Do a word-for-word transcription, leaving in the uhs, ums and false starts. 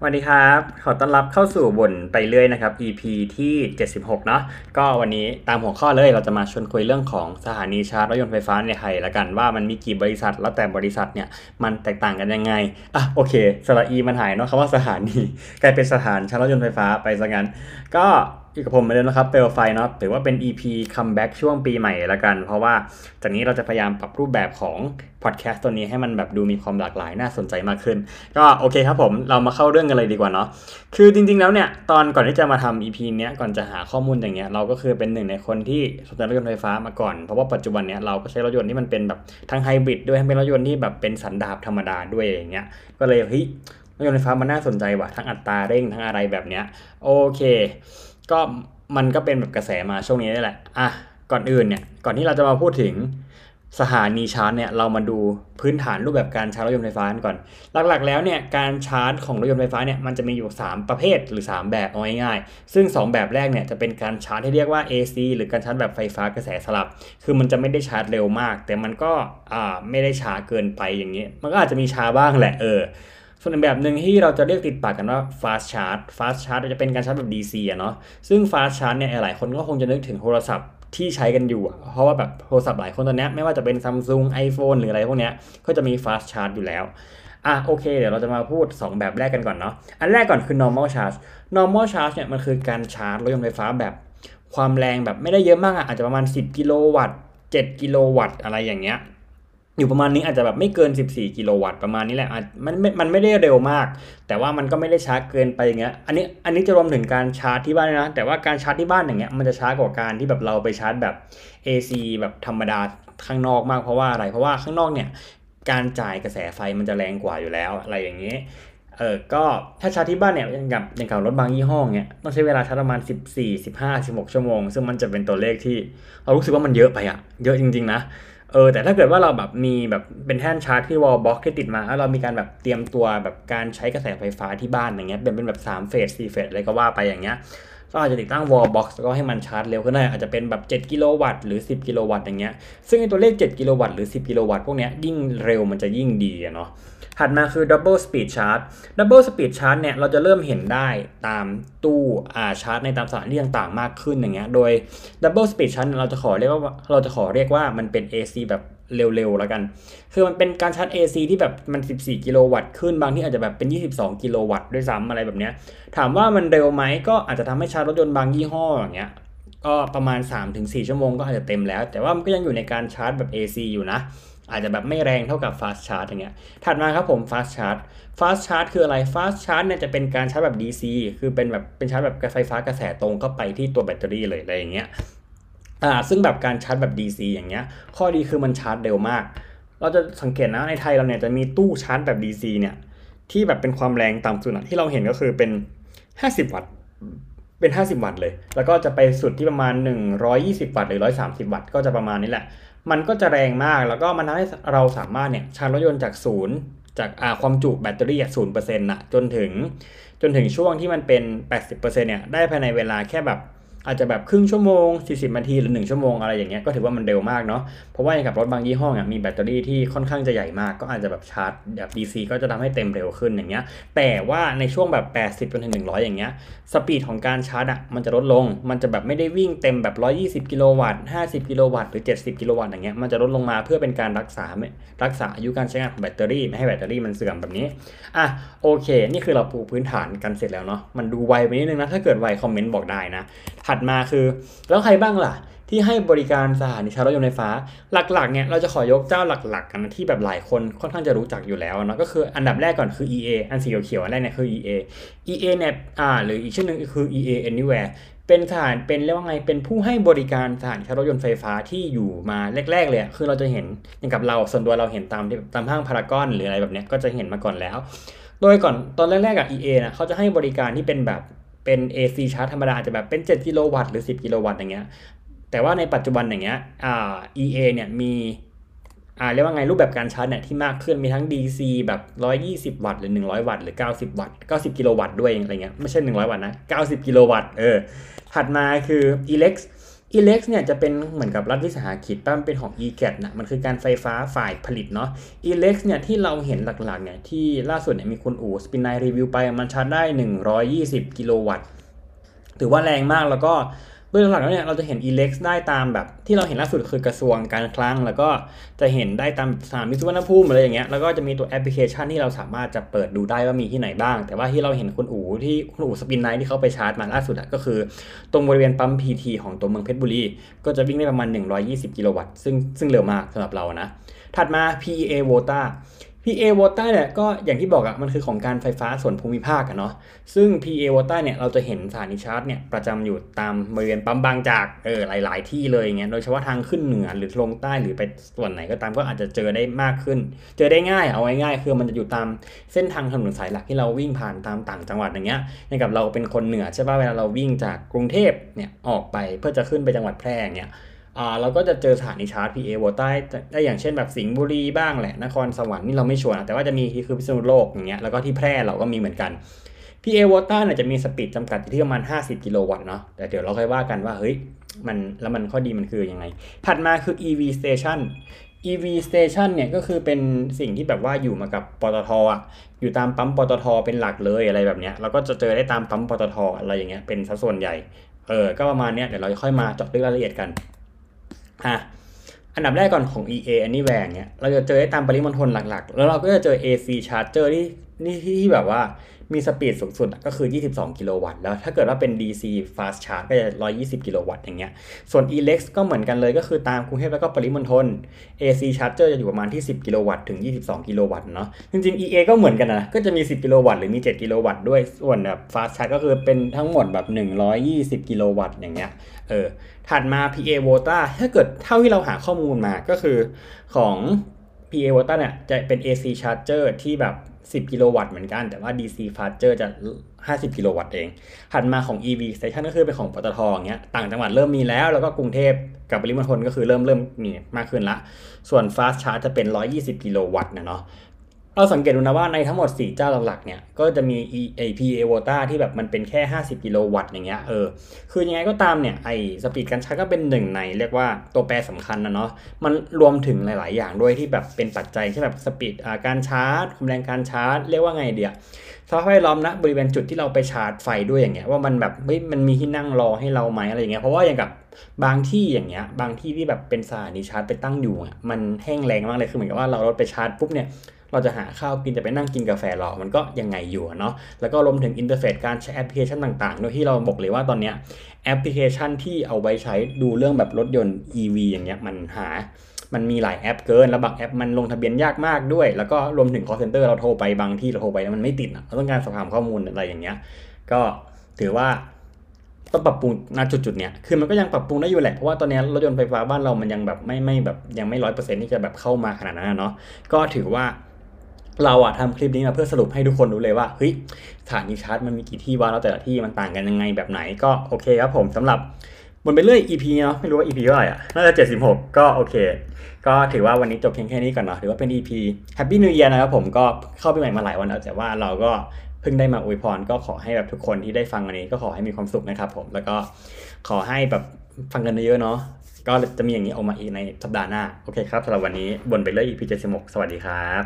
สวัสดีครับขอต้อนรับเข้าสู่บนไปเรื่อยนะครับ อี พี ที่เจ็ดสิบหกเนาะก็วันนี้ตามหัวข้อเลยเราจะมาชวนคุยเรื่องของสถานีชาร์จรถยนต์ไฟฟ้าในไทยละกันว่ามันมีกี่บริษัทแล้วแต่บริษัทเนี่ยมันแตกต่างกันยังไงอ่ะโอเคสระอีมันหายเนาะคำว่าสถานีกลายเป็นสถานชาร์จรถยนต์ไฟฟ้าไปซะงั้นก็อยู่กับผมเหมือนเดิมนะครับเปลวไฟเนาะถือว่าเป็น อี พี คัมแบ็กช่วงปีใหม่ละกันเพราะว่าจากนี้เราจะพยายามปรับรูปแบบของพอดแคสต์ตัวนี้ให้มันแบบดูมีความหลากหลายน่าสนใจมากขึ้นก็โอเคครับผมเรามาเข้าเรื่องกันเลยดีกว่าเนาะคือจริงๆแล้วเนี่ยตอนก่อนที่จะมาทำ อี พี เนี้ยก่อนจะหาข้อมูลอย่างเงี้ยเราก็คือเป็นหนึ่งในคนที่สนใจรถยนต์ไฟฟ้ามาก่อนเพราะว่าปัจจุบันเนี้ยเราก็ใช้รถยนต์ที่มันเป็นแบบทั้งไฮบริดด้วยทั้งเป็นรถยนต์ที่แบบเป็นสันดาปธรรมดาด้วยอย่างเงี้ยก็เลยเฮ้ยรถยนต์ไฟฟ้ามันน่าสนใจว่ะทั้งอัตราเร่งทั้งอะไรแบบเนี้ยโอเคก็มันก็เป็นแบบกระแสมาช่วงนี้นี่แหละอ่ะก่อนอื่นเนี่ยก่อนที่เราจะมาพูดถึงสถานีชาร์จเนี่ยเรามาดูพื้นฐานรูปแบบการชาร์จรถยนต์ไฟฟ้ากันก่อนหลักๆแล้วเนี่ยการชาร์จของรถยนต์ไฟฟ้าเนี่ยมันจะมีอยู่สามประเภทหรือสามแบบเอาง่ายๆซึ่งสองแบบแรกเนี่ยจะเป็นการชาร์จที่เรียกว่า เอ ซี หรือการชาร์จแบบไฟฟ้ากระแสสลับคือมันจะไม่ได้ชาร์จเร็วมากแต่มันก็อ่าไม่ได้ช้าเกินไปอย่างนี้มันก็อาจจะมีช้าบ้างแหละเออส่วนอีกแบบหนึ่งที่เราจะเรียกติดปากกันว่า fast charge fast charge จะเป็นการชาร์จแบบ ดี ซี อ่ะเนาะซึ่ง fast charge เนี่ยหลายคนก็คงจะนึกถึงโทรศัพท์ที่ใช้กันอยู่เพราะว่าแบบโทรศัพท์หลายคนตอนนี้ไม่ว่าจะเป็น Samsung iPhone หรืออะไรพวกเนี้ยก็จะมี fast charge อยู่แล้วอ่ะโอเคเดี๋ยวเราจะมาพูดสองแบบแรกกันก่อนเนาะอันแรกก่อนคือ normal charge normal charge เนี่ยมันคือการชาร์จรถยนต์ไฟฟ้าแบบความแรงแบบไม่ได้เยอะมากอ่ะอาจจะประมาณสิบกิโลวัตต์เจ็ดกิโลวัตต์อะไรอย่างเงี้ยอยู่ประมาณนี้อาจจะแบบไม่เกินสิบสี่กิโลวัตต์ประมาณนี้แหละมันไม่มันไม่ได้เร็วมากแต่ว่ามันก็ไม่ได้ช้าเกินไปอย่างเงี้ยอันนี้อันนี้จะรวมถึงการชาร์จที่บ้านนะแต่ว่าการชาร์จที่บ้านอย่างเงี้ยมันจะช้ากว่าการที่แบบเราไปชาร์จแบบ เอ ซี แบบธรรมดาข้างนอกมากเพราะว่าอะไรเพราะว่าข้างนอกเนี่ยการจ่ายกระแสไฟมันจะแรงกว่าอยู่แล้วอะไรอย่างเงี้ยเออก็ถ้าชาร์จที่บ้านเนี่ยอย่างกับอย่างกับรถบางยี่ห้อเนี่ยต้องใช้เวลาชาร์จประมาณสิบสี่ สิบห้า สิบหกชั่วโมงซึ่งมันจะเป็นตัวเลขที่เรารู้สึกว่ามันเยอะไปอะเยอะจริงๆนะเออแต่ถ้าเกิดว่าเราแบบมีแบบเป็นแท่นชาร์จที่วอลบ็อกที่ติดมาแล้วเรามีการแบบเตรียมตัวแบบการใช้กระแสไฟฟ้าที่บ้านอย่างเงี้ยเป็นเป็นแบบสามเฟสสี่เฟสอะไรก็ว่าไปอย่างเงี้ยก็อาจจะติดตั้งวอลบ็อกก็ให้มันชาร์จเร็วขึ้นได้อาจจะเป็นแบบเจ็ดกิโลวัตต์หรือสิบกิโลวัตต์อย่างเงี้ยซึ่งในตัวเลขเจ็ดกิโลวัตต์หรือสิบกิโลวัตต์พวกเนี้ยยิ่งเร็วมันจะยิ่งดีอะเนาะถัดมาคือ double speed charge double speed charge เนี่ยเราจะเริ่มเห็นได้ตามตู้อาชาร์จในตามสถานที่ต่างๆมากขึ้นอย่างเงี้ยโดย double speed charge เราจะขอเรียกว่าเราจะขอเรียกว่ามันเป็น เอ ซี แบบเร็วๆแล้วกันคือมันเป็นการชาร์จ เอ ซี ที่แบบมันสิบสี่กิโลวัตต์ขึ้นบางที่อาจจะแบบเป็นยี่สิบสองกิโลวัตต์ด้วยซ้ำอะไรแบบเนี้ยถามว่ามันเร็วไหมก็อาจจะทำให้ชาร์จรถยนต์บางยี่ห้ออย่างเงี้ยก็ประมาณ สามถึงสี่ ชั่วโมงก็อาจจะเต็มแล้วแต่ว่ามันก็ยังอยู่ในการชาร์จแบบ เอ ซี อยู่นะอาจจะแบบไม่แรงเท่ากับ fast charge อย่างเงี้ยถัดมาครับผม fast charge fast charge คืออะไร fast charge เนี่ยจะเป็นการชาร์จแบบ ดี ซี คือเป็นแบบเป็นชาร์จแบบไฟฟ้ากระแสตรงเข้าไปที่ตัวแบตเตอรี่เลยอะไรอย่างเงี้ยอ่าซึ่งแบบการชาร์จแบบ ดี ซี อย่างเงี้ยข้อดีคือมันชาร์จเร็วมากเราจะสังเกตนะในไทยเราเนี่ยจะมีตู้ชาร์จแบบ ดี ซี เนี่ยที่แบบเป็นความแรงต่ำสุดที่เราเห็นก็คือเป็นห้าสิบวัตต์เป็นห้าสิบวัตต์เลยแล้วก็จะไปสุดที่ประมาณหนึ่งร้อยยี่สิบวัตต์หรือหนึ่งร้อยสามสิบวัตต์ก็จะประมาณนี้แหละมันก็จะแรงมากแล้วก็มันทำให้เราสามารถเนี่ยชาร์จรถยนต์จากศูนย์จากความจุแบตเตอรี่ศูนย์เปอร์เซ็นต์นะจนถึงจนถึงช่วงที่มันเป็น แปดสิบเปอร์เซ็นต์ เนี่ยได้ภายในเวลาแค่แบบอาจจะแบบครึ่งชั่วโมงสี่สิบนาทีหรือหนึ่งชั่วโมงอะไรอย่างเงี้ยก็ถือว่ามันเร็วมากเนาะเพราะว่าอย่างกับรถบางยี่ห้อเนี่ยมีแบตเตอรี่ที่ค่อนข้างจะใหญ่มากก็อาจจะแบบชาร์จแบบ ดี ซี ก็จะทำให้เต็มเร็วขึ้นอย่างเงี้ยแต่ว่าในช่วงแบบแปดสิบจนถึงหนึ่งร้อยอย่างเงี้ยสปีดของการชาร์จอ่ะมันจะลดลงมันจะแบบไม่ได้วิ่งเต็มแบบหนึ่งร้อยยี่สิบกิโลวัตต์ห้าสิบกิโลวัตต์หรือเจ็ดสิบกิโลวัตต์อย่างเงี้ยมันจะลดลงมาเพื่อเป็นการรักษารักษาอายุการใช้งานของแบตเตอรี่ไม่ให้แบตเตอรี่มันเสื่อมแบบนี้อ่ะโอเคนี่คือเราปูพื้นฐานกันเสร็จแล้วเนาะมันดูไวไปนิดนึงนะถ้าเกิดไวคอมเมนต์บอกได้นะถัดมาคือแล้วใครบ้างล่ะที่ให้บริการสถานีชาร์จรถยนต์ไฟฟ้าหลักๆเนี่ยเราจะขอยกเจ้าหลักๆกันที่แบบหลายคนค่อนข้างจะรู้จักอยู่แล้วเนาะก็คืออันดับแรกก่อนคือ อี เอ อันสีเขียวๆอันแรกเนี่ยคือ อี เอ อี เอ เนี่ยอ่าหรืออีกชื่อนึงคือ อี เอ Anywhere เป็นสถานเป็นเรียกว่าไงเป็นผู้ให้บริการสถานีชาร์จรถยนต์ไฟฟ้าที่อยู่มาแรกๆเลยคือเราจะเห็นอย่างกับเราส่วนตัวเราเห็นตามตามห้างพารากอนหรืออะไรแบบเนี้ยก็จะเห็นมาก่อนแล้วโดยก่อนตอนแรกๆกับ อี เอ นะเขาจะให้บริการที่เป็นแบบเป็น เอ ซี ชาร์จธรรมดาจะแบบเป็นเจ็ดกิโลวัตต์หรือสิบกิโลวัตต์อย่างเงี้ยแต่ว่าในปัจจุบันอย่างเงี้ยอ่า อี เอ เนี่ยมีอ่าเรียกว่าไงรูปแบบการชาร์จเนี่ยที่มากขึ้นมีทั้ง ดี ซี แบบหนึ่งร้อยยี่สิบวัตต์หรือหนึ่งร้อยวัตต์หรือเก้าสิบวัตต์เก้าสิบกิโลวัตต์ด้วยอะไรเงี้ยไม่ใช่หนึ่งร้อยวัตต์นะเก้าสิบกิโลวัตต์เออถัดมาคือ Elex Elex เนี่ยจะเป็นเหมือนกับรัฐวิสาหกิจป่ะมันเป็นของ อี แกท นะมันคือการไฟฟ้าฝ่ายผลิตเนาะ Elex เนี่ยที่เราเห็นหลักๆเนี่ยที่ล่าสุดเนี่ยมีคุณอู๋สปินไนรีวิวไปมันชาร์จได้หนึ่งร้อยยี่สิบกิโลวัตต์ถือว่าแรงมากแล้วก็โดยหลักๆแล้วเนี่ยเราจะเห็น Elex ได้ตามแบบที่เราเห็นล่าสุดคือกระทรวงการคลังแล้วก็จะเห็นได้ตามสนามบินสุวรรณภูมิอะไรอย่างเงี้ยแล้วก็จะมีตัวแอปพลิเคชันที่เราสามารถจะเปิดดูได้ว่ามีที่ไหนบ้างแต่ว่าที่เราเห็นคุณอู๋ที่คุณอู๋สปินไนท์ที่เขาไปชาร์จมาล่าสุดก็คือตรงบริเวณปั๊ม พี ที ของตัวเมืองเพชรบุรีก็จะวิ่งได้ประมาณหนึ่งร้อยยี่สิบกิโลวัตต์ซึ่งซึ่งเร็วมากสำหรับเรานะถัดมา พี อี เอ Volta พี อี เอ Volta เนี่ยก็อย่างที่บอกอะมันคือของการไฟฟ้าส่วนภูมิภาคอะเนาะซึ่ง พี อี เอ Volta เนี่ยเราจะเห็นสถานีชาร์จเนี่ยประจำอยู่ตามบริเวณปั๊มบางจากเออหลายๆที่เลยอย่างเงี้ยโดยเฉพาะทางขึ้นเหนือหรือลงใต้หรือไปส่วนไหนก็ตามก็อาจจะเจอได้มากขึ้นเจอได้ง่ายเอาไว้ง่ายคือมันจะอยู่ตามเส้นทางถนนสายหลักที่เราวิ่งผ่านตามต่างจังหวัดอย่างเงี้ยอย่างกับเราเป็นคนเหนือใช่ป่ะเวลาเราวิ่งจากกรุงเทพเนี่ยออกไปเพื่อจะขึ้นไปจังหวัดแพร่อย่างเงี้ยเราก็จะเจอสถานีชาร์จ พี อี เอ Volta ได้อย่างเช่นแบบสิงห์บุรีบ้างแหละนครสวรรค์นี่เราไม่ชัวร์นะแต่ว่าจะมีที่คือพิษณุโลกอย่างเงี้ยแล้วก็ที่แพร่เราก็มีเหมือนกัน พี อี เอ Volta เนี่ยจะมีสปีดจำกัดอยู่ที่ประมาณห้าสิบกิโลวัตต์เนาะแต่เดี๋ยวเราค่อยว่ากันว่าเฮ้ยมันแล้วมันข้อดีมันคือยังไงถัดมาคือ อี วี Station อี วี Station เนี่ยก็คือเป็นสิ่งที่แบบว่าอยู่มากับปตท.อ่ะอยู่ตามปั๊มปตท.เป็นหลักเลยอะไรแบบเนี้ยเราก็จะเจอได้ตามปั๊มปตท.อะไรอย่างเงี้ยเป็นสัดส่วนใหญ่เออก็ประมาณเนี้ยเดี๋ยวเราค่อยมาเจาะลึกรายละเอียดกันอ่ะอันดับแรกก่อนของ อี เอ Anywhere เนี่ยเราจะเจอได้ตามปริมณฑลหลักๆแล้วเราก็จะเจอ เอ ซี Charger ที่นี่ที่แบบว่ามีสปีดสูงสุดก็คือยี่สิบสองกิโลวัตต์แล้วถ้าเกิดว่าเป็น ดี ซี Fast Charge ก็จะหนึ่งร้อยยี่สิบกิโลวัตต์อย่างเงี้ยส่วน Elex ก็เหมือนกันเลยก็คือตามกรุงเทพแล้วก็ปริมณฑล เอ ซี Charger จะอยู่ประมาณที่สิบกิโลวัตต์ถึงยี่สิบสองกิโลวัตต์เนาะจริงๆ อี เอ ก็เหมือนกันนะก็จะมีสิบกิโลวัตต์หรือมีเจ็ดกิโลวัตต์ด้วยส่วนแบบ Fast Charge ก็คือเป็นทั้งหมดแบบหนึ่งร้อยยี่สิบกิโลวัตต์อย่างเงี้ยเออถัดมา พี อี เอ Volta ถ้าเกิดเท่าที่เราหาข้อมูลมาก็คือของ พี อี เอ Volta เนี่ยจะเป็น เอ ซี Charger ที่แบบสิบกิโลวัตต์เหมือนกันแต่ว่า ดี ซี Charger จะห้าสิบกิโลวัตต์เองถัดมาของ อี วี Station ก็คือเป็นของปตท.อย่างเงี้ยต่างจังหวัดเริ่มมีแล้วแล้วก็กรุงเทพกับปริมณฑลก็คือเริ่มเริ่มมีมากขึ้นละส่วน Fast Charge จะเป็นหนึ่งร้อยยี่สิบกิโลวัตต์นะเนาะเราสังเกตดูนะว่าในทั้งหมดสี่เจ้าหลักๆเนี่ยก็จะมี พี อี เอ Volta ที่แบบมันเป็นแค่ห้าสิบกิโลวัตต์อย่างเงี้ยเออคือยังไงก็ตามเนี่ยไอสปีดการชาร์จก็เป็นหนึ่งในเรียกว่าตัวแปรสำคัญนะเนาะมันรวมถึงหลายๆอย่างด้วยที่แบบเป็นปัจจัยเช่นแบบสปีดการชาร์จความแรงการชาร์จเรียกว่าไงเดียสภาพแวดล้อมนะบริเวณจุดที่เราไปชาร์จไฟด้วยอย่างเงี้ยว่ามันแบบเฮ้ยมันมีที่นั่งรอให้เราไหมอะไรอย่างเงี้ยเพราะว่าอย่างกับบางที่อย่างเงี้ยบางที่ที่แบบเป็นสถานีชาร์จไปตั้งอยู่อ่ะมันแห้งแล้งมากเลยคือเหมือนกับว่าเรารถไปชาร์จปุ๊บเนี่ยเราจะหาข้าวกินจะไปนั่งกินกาแฟหรอมันก็ยังไงอยู่เนาะแล้วก็รวมถึงอินเทอร์เฟซการใช้แอปพลิเคชันต่างๆโดยที่เราบอกเลยว่าตอนนี้แอปพลิเคชันที่เอาไว้ใช้ดูเรื่องแบบรถยนต์ อี วี อย่างเงี้ยมันหามันมีหลายแอปเกินแล้วบางแอปมันลงทะเบียนยากมากด้วยแล้วก็รวมถึง call center เราโทรไปบางที่เราโทรไปแล้วมันไม่ติดเราต้องการสอบถามข้อมูลอะไรอย่างเงี้ยก็ถือว่าต้องปรับปรุงณจุดๆเนี้ยคือมันก็ยังปรับปรุงได้อยู่แหละเพราะว่าตอนนี้รถยนต์ไฟฟ้าบ้านเรามันยังแบบไม่ไม่แบบยังไม่ร้อยเปอร์เซ็นต์ที่จะแบบเข้ามาขนาดนั้นเนาะก็ถือว่าเราอะทำคลิปนี้มาเพื่อสรุปให้ทุกคนรู้เลยว่าเฮ้ยสถานีชาร์จมันมีกี่ที่ว่าแล้วแต่ละที่มันต่างกันยังไงแบบไหนก็โอเคครับผมสำหรับบนไปเรื่อย อี พี เนาะไม่รู้ว่า อี พี เท่าไหร่อะน่าจะเจ็ดสิบหกก็โอเคก็ถือว่าวันนี้จบเพียงแค่นี้ก่อนเนาะถือว่าเป็น อี พี Happy New Year นะครับผมก็เข้าปีใหม่มาหลายวันแล้วแต่ว่าเราก็เพิ่งได้มาอวยพรก็ขอให้แบบทุกคนที่ได้ฟังวันนี้ก็ขอให้มีความสุขนะครับผมแล้วก็ขอให้แบบฟังกันเยอะๆเนาะก็จะมีอย่างนี้ออกมาอีกในสัปดาห์หน้าโอเคครับสำหรับวันนี้บนไปเรื่อย อี พี เจ็ดสิบหกสวัสดีครับ